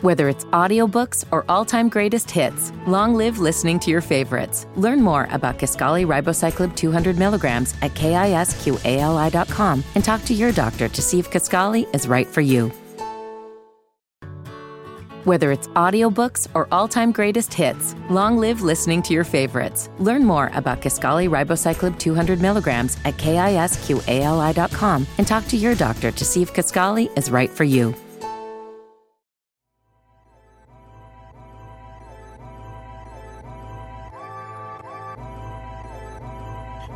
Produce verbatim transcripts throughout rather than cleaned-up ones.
Whether it's audiobooks or all-time greatest hits, long live listening to your favorites. Learn more about Kisqali Ribociclib two hundred milligrams at kisqali dot com and talk to your doctor to see if Kisqali is right for you. Whether it's audiobooks or all-time greatest hits, long live listening to your favorites. Learn more about Kisqali Ribociclib two hundred milligrams at kisqali dot com and talk to your doctor to see if Kisqali is right for you.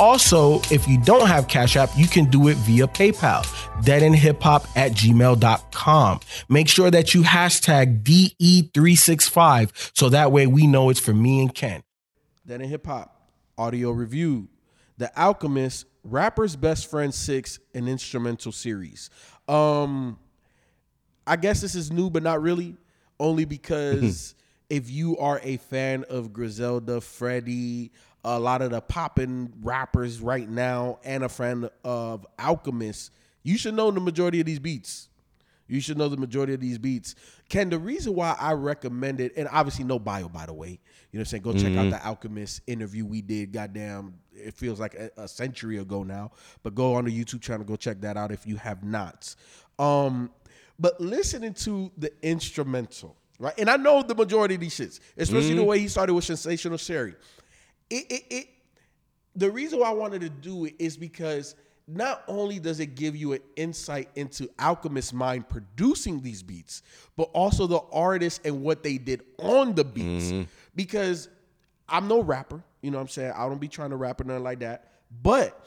Also, if you don't have Cash App, you can do it via PayPal, deadendhiphop at gmail dot com. Make sure that you hashtag D E three sixty-five so that way we know it's for me and Ken. Dead End Hip Hop. Audio review, The Alchemist, Rapper's Best Friend six, an instrumental series. Um, I guess this is new, but not really, only because if you are a fan of Griselda, Freddie, a lot of the poppin' rappers right now, and a fan of Alchemist, you should know the majority of these beats. You should know the majority of these beats. Ken, the reason why I recommend it, and obviously no bio, by the way, you know what I'm saying? Go check mm-hmm. out the Alchemist interview we did, goddamn, it feels like a, a century ago now. But go on the YouTube channel, go check that out if you have not. Um, but listening to the instrumental, right? And I know the majority of these shits, especially mm-hmm. the way he started with Sensational Sherry. It, it, it, the reason why I wanted to do it is because not only does it give you an insight into Alchemist's mind producing these beats, but also the artists and what they did on the beats. Mm-hmm. Because I'm no rapper, you know what I'm saying? I don't be trying to rap or nothing like that. But,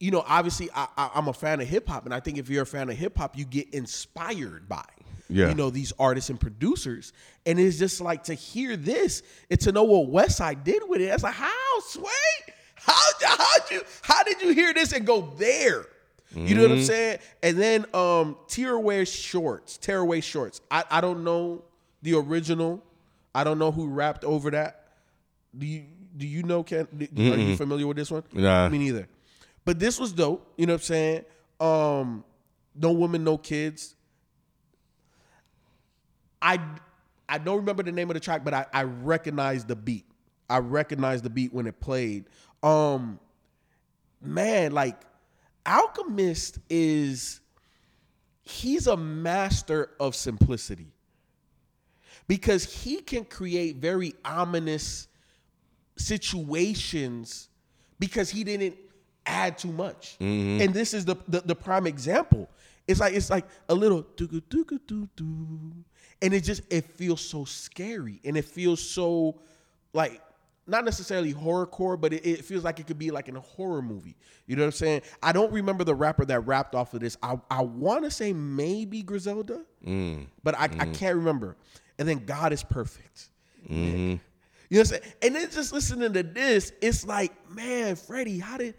you know, obviously I, I, I'm a fan of hip-hop, and I think if you're a fan of hip-hop, you get inspired by, yeah. you know, these artists and producers. And it's just like to hear this and to know what Westside did with it. I was like, how, Sway? How how'd you, how did you hear this and go there? You mm-hmm. know what I'm saying? And then um, Tearaway Shorts, Tearaway Shorts. I, I don't know the original. I don't know who rapped over that. Do you do you know, Ken? Do, are you familiar with this one? Nah. Me neither. But this was dope. You know what I'm saying? Um, no women, no kids. I I don't remember the name of the track, but I, I recognize the beat. I recognized the beat when it played. Um, man, like Alchemist is, he's a master of simplicity because he can create very ominous situations because he didn't add too much. Mm-hmm. And this is the, the, the prime example. It's like, it's like a little doo doo doo doo. And it just, it feels so scary and it feels so like, not necessarily horrorcore, but it, it feels like it could be like in a horror movie. You know what I'm saying? I don't remember the rapper that rapped off of this. I, I want to say maybe Griselda, mm. but I, mm. I can't remember. And then God is perfect. Mm. You know what I'm saying? And then just listening to this, it's like, man, Freddie, how did,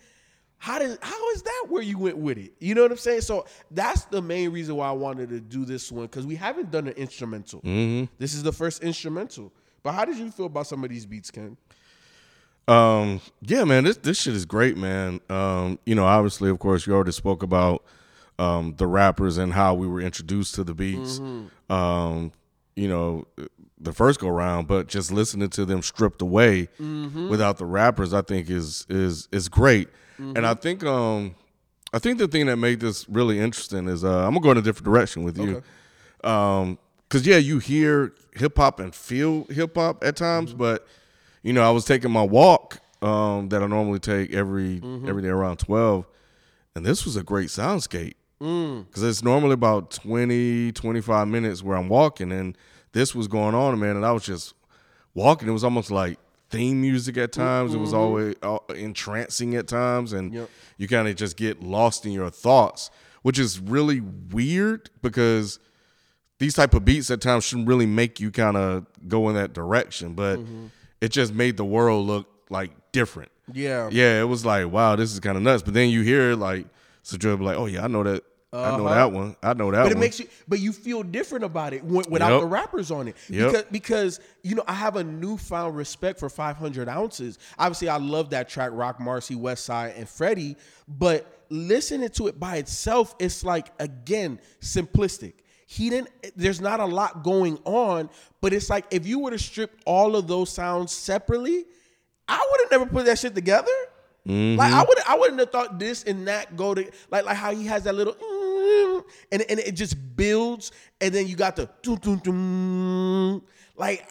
how did, how is that where you went with it? You know what I'm saying? So that's the main reason why I wanted to do this one because we haven't done an instrumental. Mm-hmm. This is the first instrumental. But how did you feel about some of these beats, Ken? Um, yeah, man, this this shit is great, man. Um, you know, obviously, of course, you already spoke about um, the rappers and how we were introduced to the beats, mm-hmm. um, you know, the first go round. But just listening to them stripped away mm-hmm. without the rappers, I think is is is great. Mm-hmm. And I think um, I think the thing that made this really interesting is uh, I'm gonna go in a different direction with you. Okay. Um, Because, yeah, you hear hip-hop and feel hip-hop at times, mm-hmm. but, you know, I was taking my walk um, that I normally take every mm-hmm. every day around twelve, and this was a great soundscape because mm. it's normally about twenty, twenty-five minutes where I'm walking, and this was going on, man, and I was just walking. It was almost like theme music at times. Mm-hmm. It was always uh, entrancing at times, and yep. you kind of just get lost in your thoughts, which is really weird because – these type of beats at times shouldn't really make you kind of go in that direction, but mm-hmm. it just made the world look like different. Yeah. Yeah, it was like, wow, this is kind of nuts. But then you hear like Sidrell be like, oh yeah, I know that. Uh-huh. I know that one. I know that one. But it one. makes you, but you feel different about it when, without yep. the rappers on it. Yep. Because, because, you know, I have a newfound respect for five hundred ounces. Obviously, I love that track, Roc Marci, Westside, and Freddie. But listening to it by itself, it's like, again, simplistic. He didn't, there's not a lot going on, but it's like if you were to strip all of those sounds separately, I would have never put that shit together. Mm-hmm. Like I would, I wouldn't have thought this and that go to like like how he has that little and and it just builds, and then you got the doo, doo, doo. Like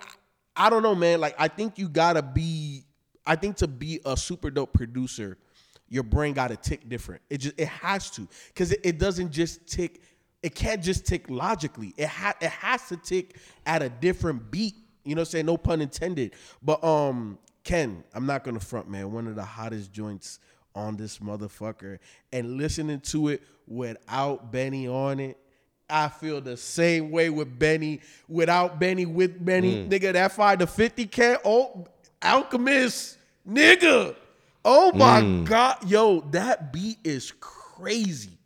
I don't know, man. Like I think you gotta be, I think to be a super dope producer, your brain gotta tick different. It just it has to, because it, it doesn't just tick. It can't just tick logically. It ha- it has to tick at a different beat. You know what I'm saying? No pun intended. But um. Ken, I'm not going to front, man. One of the hottest joints on this motherfucker. And listening to it without Benny on it, I feel the same way with Benny. Without Benny, with Benny. Mm. Nigga, that five to fifty, Ken. Oh, Alchemist. Nigga. Oh, my mm. God. Yo, that beat is crazy.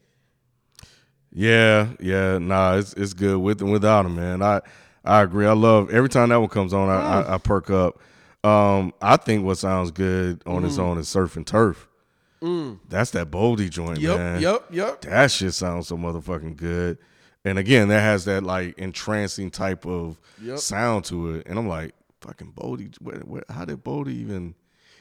Yeah, yeah. Nah, it's it's good with and without him, man. I, I agree. I love every time that one comes on, I, mm. I, I perk up. Um, I think what sounds good on mm. its own is Surf and Turf. Mm. That's that Boldy joint, yep, man. Yep, yep, yep. That shit sounds so motherfucking good. And again, that has that like entrancing type of yep. sound to it. And I'm like, fucking Boldy, where, where, how did Boldy even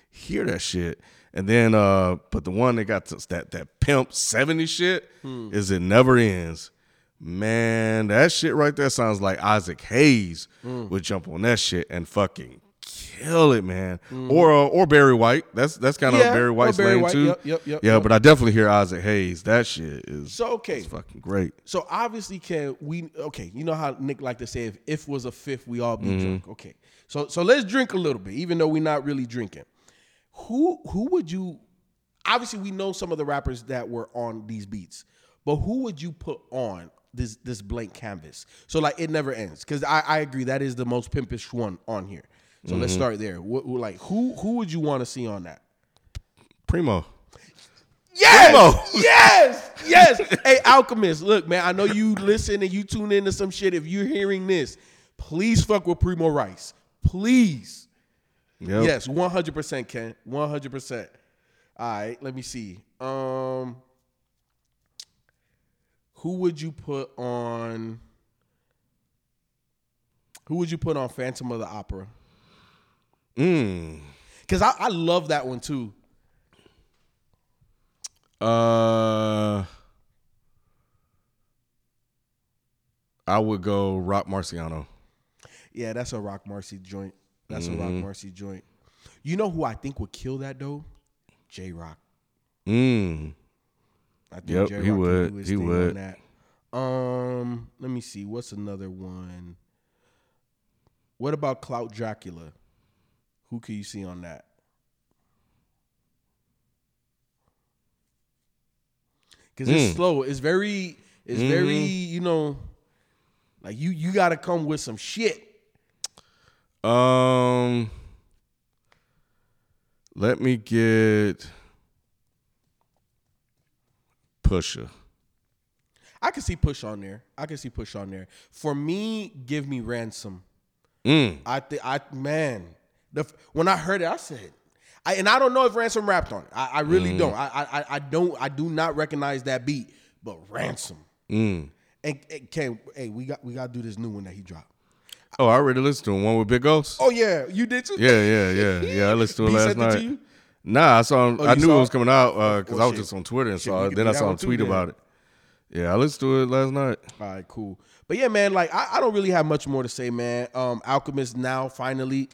hear that shit? And then, uh, but the one that got to, that that Pimp seventy shit mm. is It Never Ends. Man, that shit right there sounds like Isaac Hayes mm. would jump on that shit and fucking kill it, man. Mm. Or uh, or Barry White. That's that's kind of yeah, Barry White's Barry lane White, too. Yep, yep, yep, yeah, yep. But I definitely hear Isaac Hayes. That shit is so okay. It's fucking great. So obviously, can we? Okay, you know how Nick like to say, if if was a fifth, we all be mm-hmm. drunk. Okay, so so let's drink a little bit, even though we're not really drinking. Who who would you? Obviously, we know some of the rappers that were on these beats, but who would you put on this this blank canvas? So like It Never Ends, because I I agree that is the most pimpish one on here. So mm-hmm. let's start there. What, what, like, who who would you want to see on that? Primo. Yes! Primo. Yes! Yes! Hey, Alchemist, look, man, I know you listen and you tune into some shit. If you're hearing this, please fuck with Primo Rice. Please. Yep. Yes, one hundred percent, Ken. one hundred percent. All right, let me see. Um, who would you put on... Who would you put on Phantom of the Opera? Mm. Cause I, I love that one too. Uh, I would go Roc Marciano. Yeah, that's a Roc Marci joint. That's mm-hmm. a Roc Marci joint. You know who I think would kill that though? J Rock. Mm. I think yep, J Rock would. Do his he thing would. On that. Um, let me see. What's another one? What about Clout Dracula? Who can you see on that? Because mm. it's slow. It's very, it's mm-hmm. very, you know, like you you gotta come with some shit. Um let me get Pusha. I can see Push on there. I can see Push on there. For me, give me Ransom. Mm. I think I man. The, when I heard it, I said, I, and I don't know if Ransom rapped on it. I, I really mm. don't. I, I I don't. I do not recognize that beat. But Ransom, mm. and, and Ken, hey, we got we got to do this new one that he dropped. Oh, I already listened to him. One with Big Ghost. Oh yeah, you did too. Yeah, yeah, yeah, yeah. I listened to it last night. It to you? Nah, I saw him. Oh, I knew it was coming out because uh, I was shit. just on Twitter and shit, saw it. Then I saw him tweet too, about man. it. Yeah, I listened to it last night. All right, cool. But yeah, man, like I, I don't really have much more to say, man. Um, Alchemist now finally.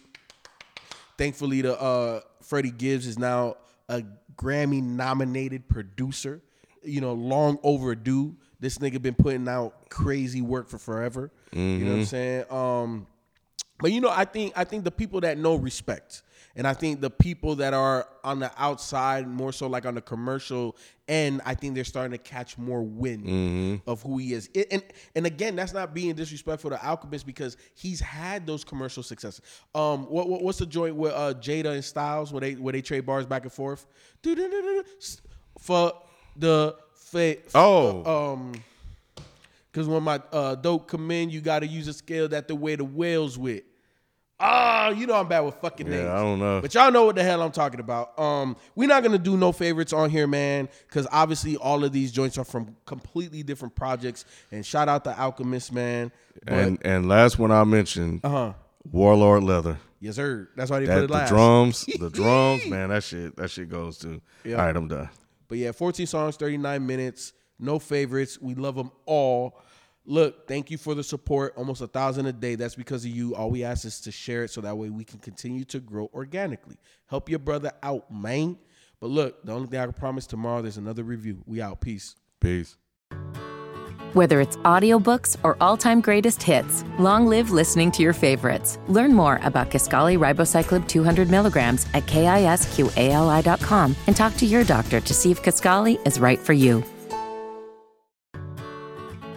Thankfully, the uh, Freddie Gibbs is now a Grammy-nominated producer. You know, long overdue. This nigga been putting out crazy work for forever. Mm-hmm. You know what I'm saying? Um, But, you know, I think I think the people that know respect, and I think the people that are on the outside, more so like on the commercial end, I think they're starting to catch more wind mm-hmm. of who he is. It, and and again, that's not being disrespectful to Alchemist, because he's had those commercial successes. Um, what, what what's the joint with uh, Jada and Styles where they where they trade bars back and forth? For the for, oh. Um, because when my uh, dope come in, you got to use a scale that the way the whales with. Ah, oh, you know I'm bad with fucking yeah, names. I don't know. But y'all know what the hell I'm talking about. Um, we're not going to do no favorites on here, man, because obviously all of these joints are from completely different projects. And shout out to Alchemist, man. But, and and last one I mentioned, uh-huh. Warlord Leather. Yes, sir. That's why they that, put it last. The drums, the drums, man, that shit, that shit goes too. Yep. All right, I'm done. But yeah, fourteen songs, thirty-nine minutes. No favorites. We love them all. Look, thank you for the support. Almost a thousand a day. That's because of you. All we ask is to share it so that way we can continue to grow organically. Help your brother out, man. But look, the only thing I can promise, tomorrow there's another review. We out. Peace. Peace. Whether it's audiobooks or all-time greatest hits, long live listening to your favorites. Learn more about Kisqali Ribociclib two hundred milligrams at kisqali dot com and talk to your doctor to see if Kisqali is right for you.